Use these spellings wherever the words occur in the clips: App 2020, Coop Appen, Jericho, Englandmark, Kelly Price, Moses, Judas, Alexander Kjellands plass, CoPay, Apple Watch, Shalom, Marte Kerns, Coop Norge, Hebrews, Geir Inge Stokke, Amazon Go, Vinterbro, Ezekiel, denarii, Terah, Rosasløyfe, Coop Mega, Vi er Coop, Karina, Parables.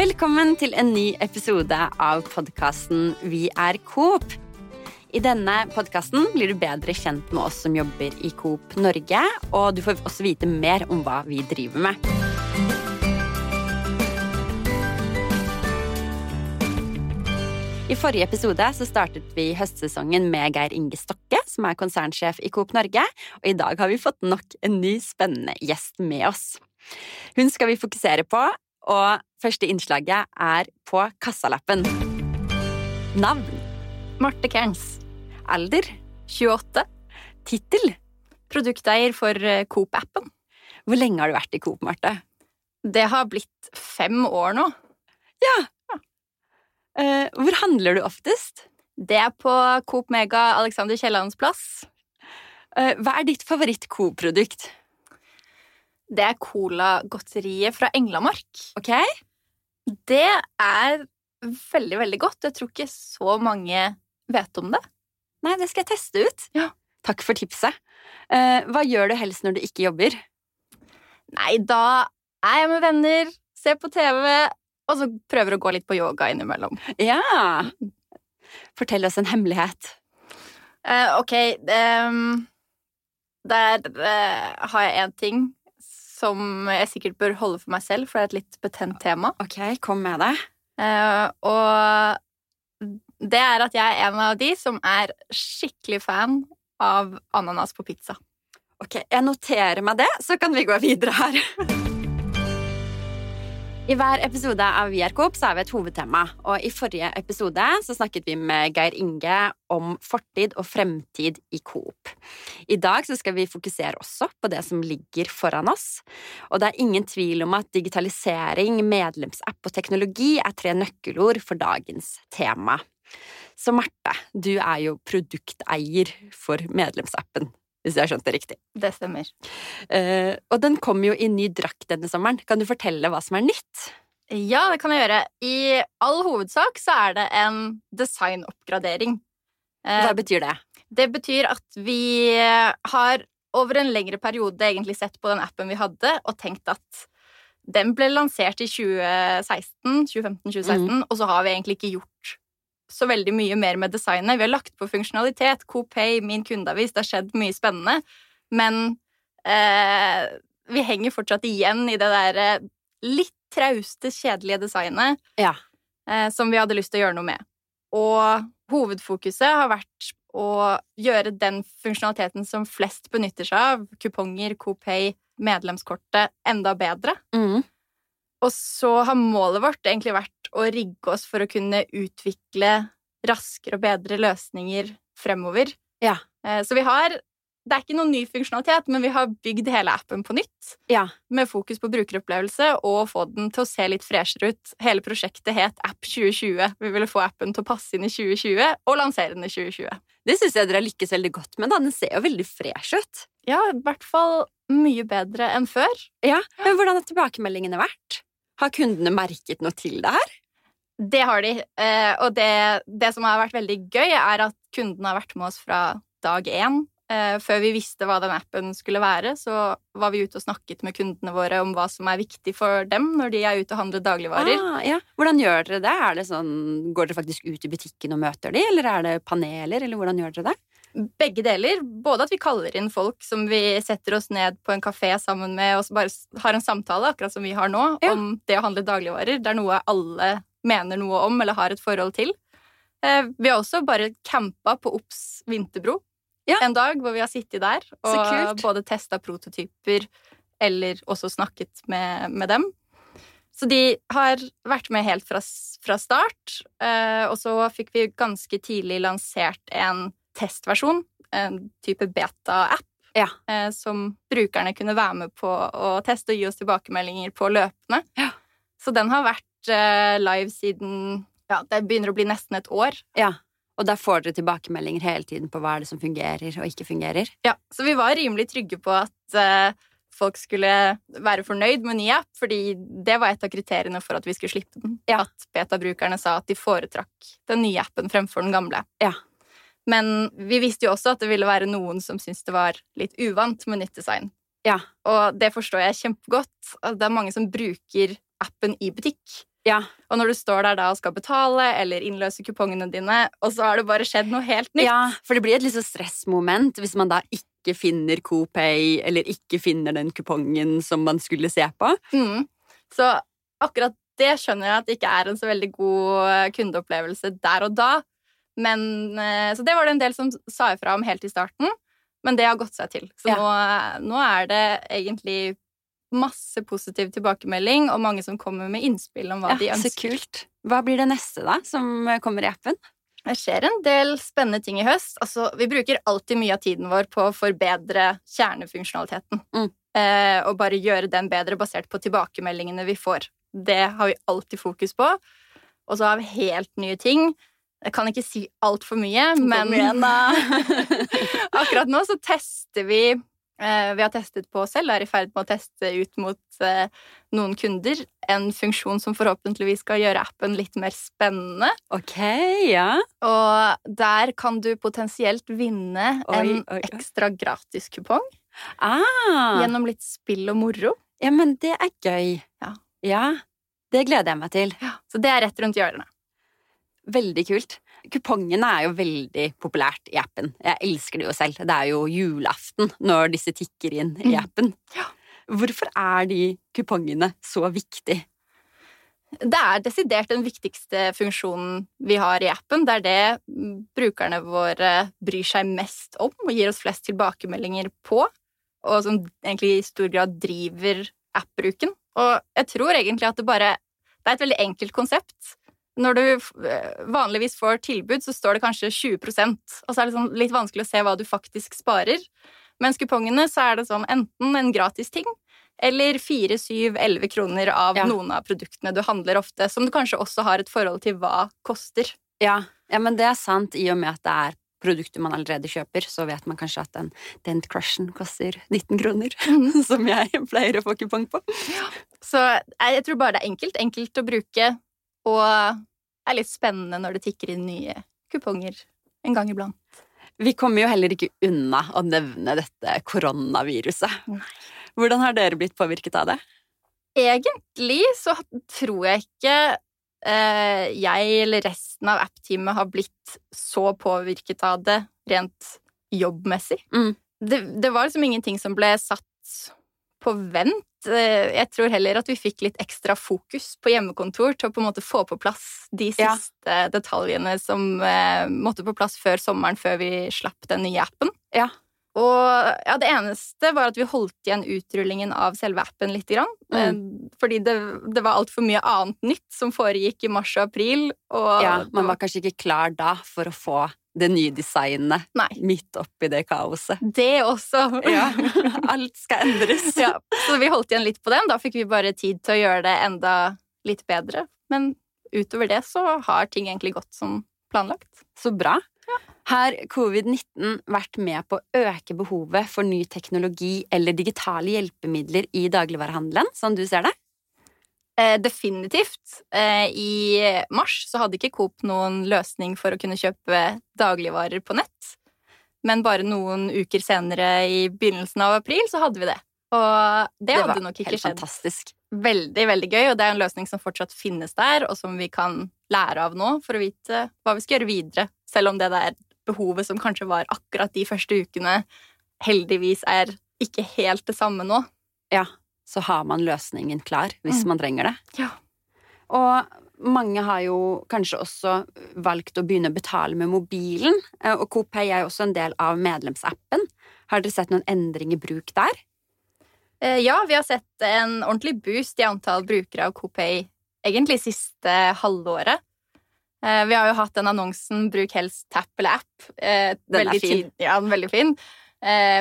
Velkommen til en ny episode av podcasten Vi er Coop. I denne podcasten blir du bedre kjent med oss som jobber I Coop Norge, og du får også vite mer om hva vi driver med. I forrige episode så startet vi høstsesongen med Geir Inge Stokke, som konsernsjef I Coop Norge, og I dag har vi fått nok en ny spennende gjest med oss. Hun skal vi fokusere på, og første innslaget på kassalappen. Navn? Marte Kerns. Alder? 28. Titel? Produkteier for Coop Appen. Hvor lenge har du vært I Coop, Marte? Det har blitt 5 år nå. Ja, hvor handler du oftest? Det på Coop Mega, Alexander Kjellands plass. Hva ditt favoritt-Coop-produkt? Det cola-godteriet fra Englandmark. Ok. Det veldig, veldig godt. Jeg tror ikke så mange vet om det. Nei, det skal jeg teste ut. Ja. Takk for tipset. Hva gjør du helst når du ikke jobber? Nei, da jeg med venner, ser på TV... Og så prøver å gå litt på yoga innimellom. Ja! Fortell oss en hemmelighet. Har jeg en ting som jeg sikkert bør holde for meg selv, for det et litt betent tema. Ok, kom med det. Og det at jeg en av de som skikkelig fan av ananas på pizza. Ok, jeg noterer meg det, så kan vi gå videre her. I hver episode av Vi er Coop så vi et hovedtema, og I forrige episode så snakket vi med Geir Inge om fortid og fremtid I Coop. I dag så skal vi fokusere også på det som ligger foran oss, og det ingen tvil om at digitalisering, medlemsapp og teknologi tre nøkkelord for dagens tema. Så Marte, du jo produkteier for medlemsappen. Hvis jeg har skjønt det riktig. Det stemmer. Og den kom jo I ny drakt denne sommeren. Kan du fortelle hva som nytt? Ja, det kan jeg gjøre. I all hovedsak så det en design-oppgradering. Hva betyr det? Det betyr at vi har over en lengre periode egentlig sett på den appen vi hadde, og tenkt at den ble lansert I 2015-2016, og så har vi egentlig ikke gjort så veldig mye mer med designet. Vi har lagt på funksjonalitet, CoPay, min kundeavis, det har skjedd mye spennende, men vi henger fortsatt igjen I det der litt trauste, kjedelige designet ja. Som vi hadde lyst til å gjøre noe med. Og hovedfokuset har vært å gjøre den funksjonaliteten som flest benytter seg av, kuponger, CoPay, medlemskortet, enda bedre. Og så har målet vårt egentlig vært å rigge oss for å kunne utvikle raskere og bedre løsninger fremover. Ja. Så vi har, det ikke noen ny funksjonalitet, men vi har bygd hele appen på nytt, ja. Med fokus på brukeropplevelse, og få den til å se litt freshere ut. Hele prosjektet het App 2020. Vi ville få appen til å passe inn I 2020, og lansere den I 2020. Det synes jeg dere lykkes veldig godt med, da. Den ser jo veldig fresh ut. Ja, I hvert fall mye bedre enn før. Ja, men hvordan tilbakemeldingene vært? Har kundene merket noe til det her? Det har de, og det som har vært veldig gøy at kundene har vært med oss fra dag 1. Før vi visste hva den appen skulle være, så var vi ute og snakket med kundene våre om hva som viktig for dem når de ute og handler dagligvarer. Ja. Hvordan gjør dere det? Det sånn, går dere faktisk ut I butikken og møter de, eller det paneler, eller hvordan gjør dere det? Begge deler, både at vi kaller inn folk som vi setter oss ned på en kafé sammen med, og bare har en samtale, akkurat som vi har nå, ja. Om det å handle dagligvarer. Det noe alle mener noe om, eller har et forhold til. Vi har også bare campa på Coops Vinterbro ja. En dag, hvor vi har sittet der, og både testet prototyper, eller også snakket med dem. Så de har vært med helt fra start, og så fikk vi ganske tidlig lansert en testversjon, en type beta-app, ja. Som brukerne kunne være med på å teste og gi oss tilbakemeldinger på løpende. Ja. Så den har vært live siden, ja, det begynner å bli nesten 1 år. Ja, og der får dere tilbakemeldinger hele tiden på hva det som fungerer og ikke fungerer. Ja, så vi var rimelig trygge på at folk skulle være fornøyd med ny app, fordi det var et av kriteriene for at vi skulle slippe den. Ja. At beta-brukerne sa at de foretrakk den nye appen fremfor den gamle. Ja. Men vi visste jo også at det ville være noen som syntes det var litt uvant med nytt design. Ja. Og det forstår jeg kjempegodt. Det mange som bruker appen I butikk. Ja, og når du står der da og skal betale eller innløse kupongene dine, og så har det bare skjedd noe helt nytt. Ja, for det blir et litt så stressmoment hvis man da ikke finner CoPay, eller ikke finner den kupongen som man skulle se på. Mm. Så akkurat det skjønner jeg at det ikke er en så veldig god kundeopplevelse der og da. Men, så det var det en del som sa ifra om helt i starten, men det har gått seg til. Så ja. nå er det egentlig masse positiv tilbakemelding, og mange som kommer med innspill om hva de ønsker. Så kult. Hva blir det neste da, som kommer i appen? Det skjer en del spennende ting i høst. Altså, vi bruker alltid mye av tiden vår på å forbedre kjernefunksjonaliteten, og bare gjøre den bedre basert på tilbakemeldingene vi får. Det har vi alltid fokus på. Og så har vi helt nye ting. Jeg kan ikke si alt for mye, men akkurat nå så tester vi. Vi har testet på oss selv, er i ferd med å teste ut mot noen kunder en funksjon som forhåpentligvis skal gjøre appen litt mer spennende. Ok, ja. Og der kan du potensielt vinne en ekstra gratis kupong gjennom litt spill og moro. Ja, men det er gøy. Ja, det gleder jeg meg til. Ja, så det er rett rundt hjørnet. Veldig kult. Kupongene er jo veldig populært i appen. Jeg elsker det jo selv. Det er jo julaften når disse tikker inn i appen. Ja. Hvorfor er de kupongene så viktige? Det er desidert den viktigste funksjonen vi har i appen. Det er det brukerne våre bryr seg mest om og gir oss flest tilbakemeldinger på, og som egentlig i stor grad driver app-bruken. Og jeg tror egentlig at det er et veldig enkelt konsept. Når du vanligvis får tilbud, så står det kanskje 20%, og så er det sånn litt vanskelig å se hva du faktisk sparer. Mens kupongene, så er det sånn enten en gratis ting, eller 4, 7, 11 kroner av noen av produktene du handler ofte, som du kanskje også har et forhold til hva koster. Ja, men det er sant, i og med at det er produkter man allerede kjøper, så vet man kanskje at den crushen koster 19 kroner, som jeg pleier å få kupong på. Ja. Så jeg tror bare det er enkelt å bruke, og det er litt spennende når det tikker inn nye kuponger en gang iblant. Vi kommer jo heller ikke unna å nevne dette koronaviruset. Nei. Hvordan har dere blitt påvirket av det? Egentlig så tror jeg ikke jeg eller resten av app-teamet har blitt så påvirket av det rent jobbmessig. Mm. Det var liksom ingenting som ble satt på vent. Jeg tror heller at vi fikk litt ekstra fokus på hjemmekontor til å på en måte få på plass de siste detaljene som måtte på plass før sommeren, før vi slapp den nye appen. Ja. Og det eneste var at vi holdt igjen utrullingen av selve appen litt grann, fordi det var alt for mye annet nytt som foregikk i mars og april. Og man var kanskje ikke klar da for å få det nye designet midt oppi det kaoset. Det også. Ja. Alt skal endres. Ja. Så vi holdt igjen litt på den. Da fikk vi bare tid til å gjøre det enda litt bedre. Men utover det så har ting egentlig gått som planlagt. Så bra. Ja. Har covid-19 vært med på å øke behovet for ny teknologi eller digitale hjelpemidler i dagligvarehandelen, som du ser det? Definitivt. I mars så hadde ikke Coop noen løsning for å kunne kjøpe dagligvarer på nett, men bare noen uker senere i begynnelsen av april så hadde vi det. Og det hadde nok ikke skjedd. Det var helt fantastisk. Veldig, veldig gøy, og det er en løsning som fortsatt finnes der, og som vi kan lære av nå for å vite hva vi skal gjøre videre, selv om det der behovet som kanskje var akkurat de første ukene heldigvis er ikke helt det samme nå. Ja, så har man løsningen klar hvis man trenger det. Ja. Og mange har jo kanskje også valgt å begynne å betale med mobilen, og CoPay er jo også en del av medlemsappen. Har dere sett noen endring i bruk der? Ja, vi har sett en ordentlig boost i antall brukere av CoPay egentlig siste halvåret. Vi har jo hatt den annonsen «Bruk helst tapp eller app». Den er fin. Ja, den er veldig fin.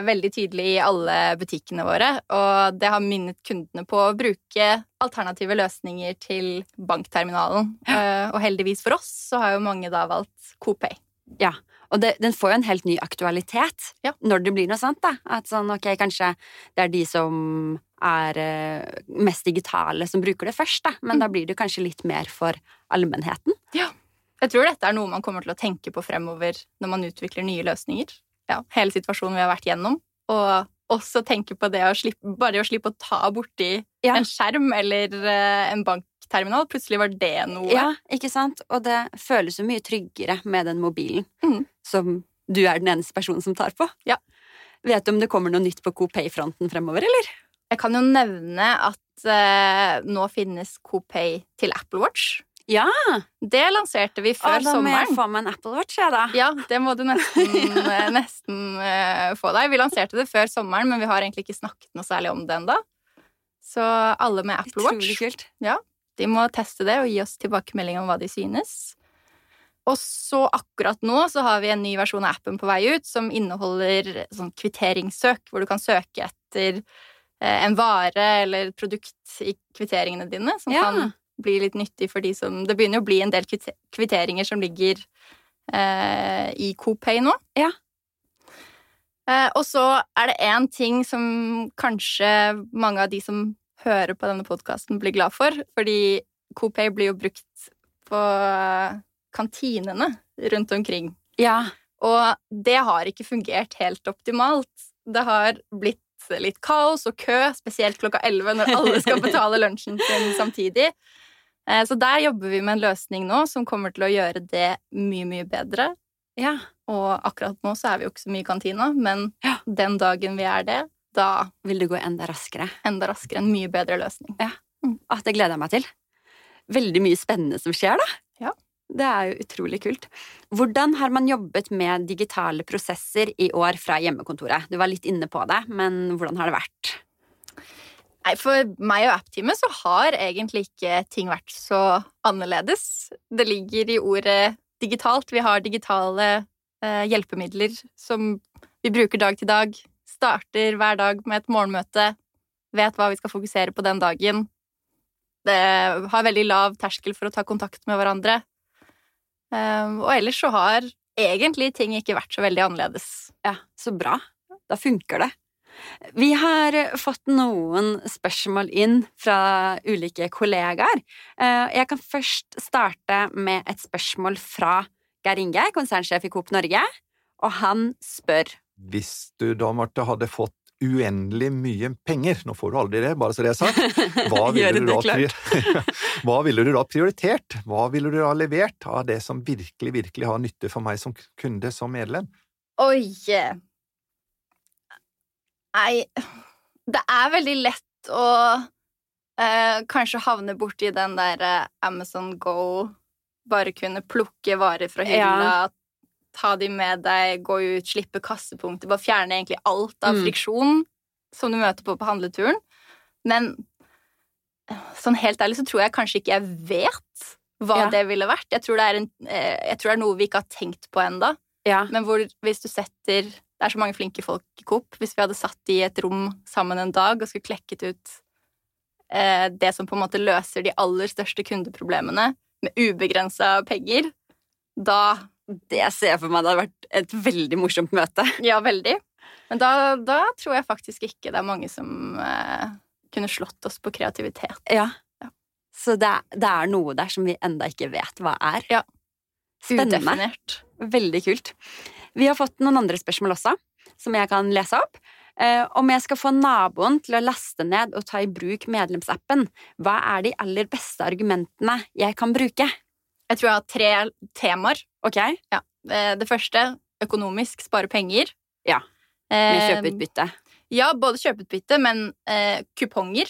Veldig tydelig i alle butikkene våre, og det har minnet kundene på å bruke alternative løsninger til bankterminalen. Og heldigvis for oss så har jo mange da valgt CoPay. Ja, og den får jo en helt ny aktualitet når det blir noe sånt da. At sånn, ok, kanskje det er de som er mest digitale som bruker det først da, men da blir det kanskje litt mer for allmennheten. Ja, jeg tror dette er noe man kommer til å tenke på fremover når man utvikler nye løsninger. Ja, hele situasjonen vi har vært gjennom, og også tenke på det å slippe å ta borti en skjerm eller en bank nettterminal, plutselig var det noe. Ja, ikke sant? Og det føles jo mye tryggere med den mobilen som du er den eneste personen som tar på. Ja. Vet du om det kommer noe nytt på CoPay-fronten fremover, eller? Jeg kan jo nevne at nå finnes CoPay til Apple Watch. Ja! Det lanserte vi før sommeren. Da må jeg få meg en Apple Watch, ja da. Ja, det må du nesten få deg. Vi lanserte det før sommeren, men vi har egentlig ikke snakket noe særlig om det enda. Så alle med Apple Watch. Utrolig kult. Ja, de må teste det og gi oss tilbakemelding om hva de synes. Og så akkurat nå så har vi en ny versjon av appen på vei ut som inneholder sånn kvitteringssøk, hvor du kan søke etter en vare eller et produkt i kvitteringene dine, som kan bli litt nyttig for de som... Det begynner å bli en del kvitteringer som ligger i CoPay nå. Ja. Og så er det en ting som kanskje mange av de som hører på denne podcasten blir glad for, fordi CoPay blir jo brukt på... kantinene rundt omkring. Ja. Og det har ikke fungert helt optimalt. Det har blitt litt kaos og kø, spesielt klokka 11 når alle skal betale lunsjen sin samtidig. Så der jobber vi med en løsning nå som kommer til å gjøre det mye, mye bedre. Ja. Og akkurat nå så er vi jo ikke så mye i kantina, men den dagen vi er det, da vil det gå enda raskere. Enda raskere, en mye bedre løsning. Ja. Det gleder jeg meg til. Veldig mye spennende som skjer da. Ja. Det er jo utrolig kult. Hvordan har man jobbet med digitale prosesser i år fra hjemmekontoret? Du var litt inne på det, men hvordan har det vært? Nei, for meg og app-teamet så har egentlig ikke ting vært så annerledes. Det ligger i ordet digitalt. Vi har digitale hjelpemidler som vi bruker dag til dag, starter hver dag med et morgenmøte, vet hva vi skal fokusere på den dagen. Det har veldig lav terskel for å ta kontakt med hverandre. Og ellers så har egentlig ting ikke vært så veldig annerledes. Ja, så bra. Da funker det. Vi har fått noen spørsmål inn fra ulike kollegaer. Jeg kan først starte med et spørsmål fra Geir Inge, konsernsjef i Coop Norge, og han spør. Hvis du da, Marte, hadde fått uendelig mye penger, nå får du aldri det, bare så det er sagt, hva ville du da prioritert? Hva ville du da levert av det som virkelig, virkelig har nytte for meg som kunde, som medlem? Oi! Nei, det er veldig lett å kanskje havne bort i den der Amazon Go, bare kunne plukke varer fra hylla, ta de med deg, gå ut, slippe kassepunkter, bare fjerne egentlig alt av friksjon som du møter på handleturen. Men sånn helt ærlig så tror jeg kanskje ikke jeg vet hva det ville vært. Jeg tror det er noe vi ikke har tenkt på enda. Ja. Men hvis du setter... Det er så mange flinke folk i Coop. Hvis vi hadde satt de i et rom sammen en dag og skulle klekket ut det som på en måte løser de aller største kundeproblemene med ubegrenset penger, da... Det ser jeg for meg, det har vært et veldig morsomt møte. Ja, veldig. Men da tror jeg faktisk ikke det er mange som kunne slått oss på kreativitet. Ja. Så det er noe der som vi enda ikke vet hva er. Ja, spennende. Udefinert. Veldig kult. Vi har fått noen andre spørsmål også, som jeg kan lese opp. Om jeg skal få naboen til å laste ned og ta i bruk medlemsappen, hva er de aller beste argumentene jeg kan bruke? Jeg tror jeg har 3 temaer. Ok. Ja. Det første, økonomisk, spare penger. Ja, med kjøpeutbytte. Ja, både kjøpeutbytte, men kuponger.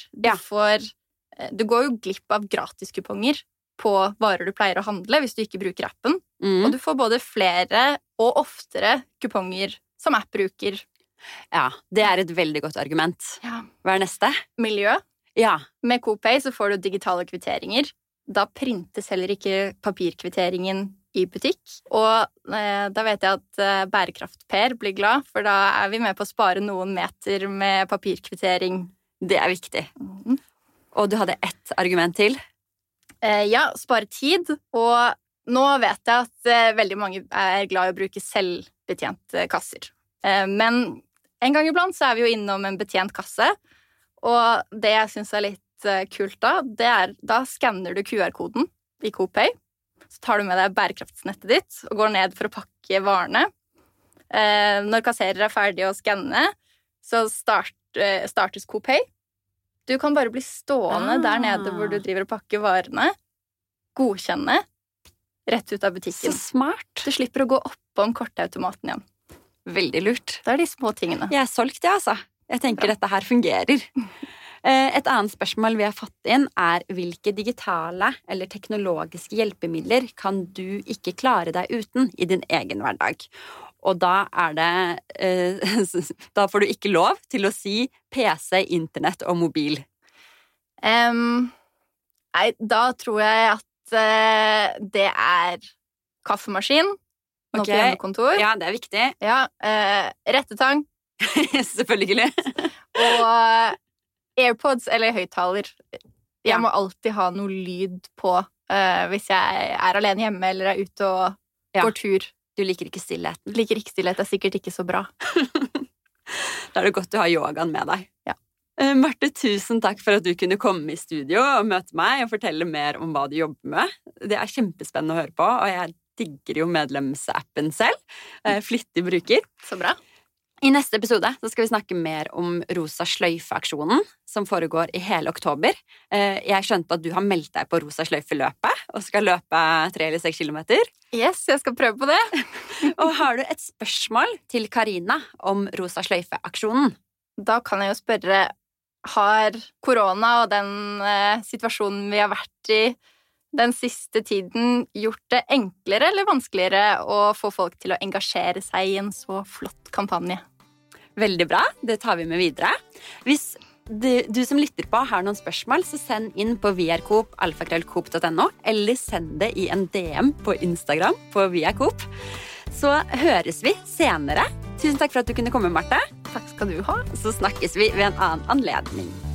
Du går jo glipp av gratis kuponger på varer du pleier å handle hvis du ikke bruker appen. Og du får både flere og oftere kuponger som app bruker. Ja, det er et veldig godt argument. Ja. Hva er neste? Miljø. Ja. Med CoPay så får du digitale kvitteringer. Da printes heller ikke papirkvitteringen i butikk. Og da vet jeg at bærekraft-Per blir glad, for da er vi med på å spare noen meter med papirkvittering. Det er viktig. Og du hadde 1 argument til? Ja, spare tid. Og nå vet jeg at veldig mange er glad i å bruke selvbetjente kasser. Men en gang iblant så er vi jo innom en betjent kasse, og det jeg synes er litt kult da, det er da skanner du QR-koden i CoPay, så tar du med deg bærekraftsnettet ditt og går ned for å pakke varene. Når kasserer er ferdig å skanne, så startes CoPay. Du kan bare bli stående der nede hvor du driver og pakker varene, godkjenne, rett ut av butikken. Så smart. Du slipper å gå oppom kortautomaten igjen. Veldig lurt. Det er de små tingene. Jeg er solgt, ja, altså. Jeg tenker dette her fungerer. Et annet spørsmål vi har fått inn er hvilke digitale eller teknologiske hjelpemidler kan du ikke klare deg uten i din egen hverdag? Og da er det da får du ikke lov til å si PC, internett og mobil. Nei, da tror jeg at det er kaffemaskin nå på hjemmekontor. Ja, det er viktig. Ja, rettetang. Selvfølgelig. Og AirPods eller høyttaler. Jeg må alltid ha noe lyd på hvis jeg er alene hjemme eller er ute og går tur. Du liker ikke stillheten. Liker ikke stillhet, det er sikkert ikke så bra. Da er det godt du har yogaen med deg. Ja. Marte, tusen takk for at du kunne komme i studio og møte meg og fortelle mer om hva du jobber med. Det er kjempespennende å høre på, og jeg digger jo medlemsappen selv. Flittig bruker. Så bra. I neste episode så skal vi snakke mer om Rosasløyfe-aksjonen som foregår i hele oktober. Jeg skjønte at du har meldt deg på Rosasløyfe-løpet og skal løpe 3 eller 6 kilometer. Yes, jeg skal prøve på det. Og har du et spørsmål til Karina om Rosasløyfe-aksjonen? Da kan jeg jo spørre, har korona og den situasjonen vi har vært i den siste tiden gjort det enklere eller vanskeligere å få folk til å engasjere seg i en så flott kampanje? Veldig bra, det tar vi med videre. Hvis du som lytter på har noen spørsmål, så send inn på viarcoop@coop.no eller send det i en DM på Instagram på Vi er Coop. Så høres vi senere. Tusen takk for at du kunne komme, Marte. Takk skal du ha. Så snakkes vi ved en annen anledning.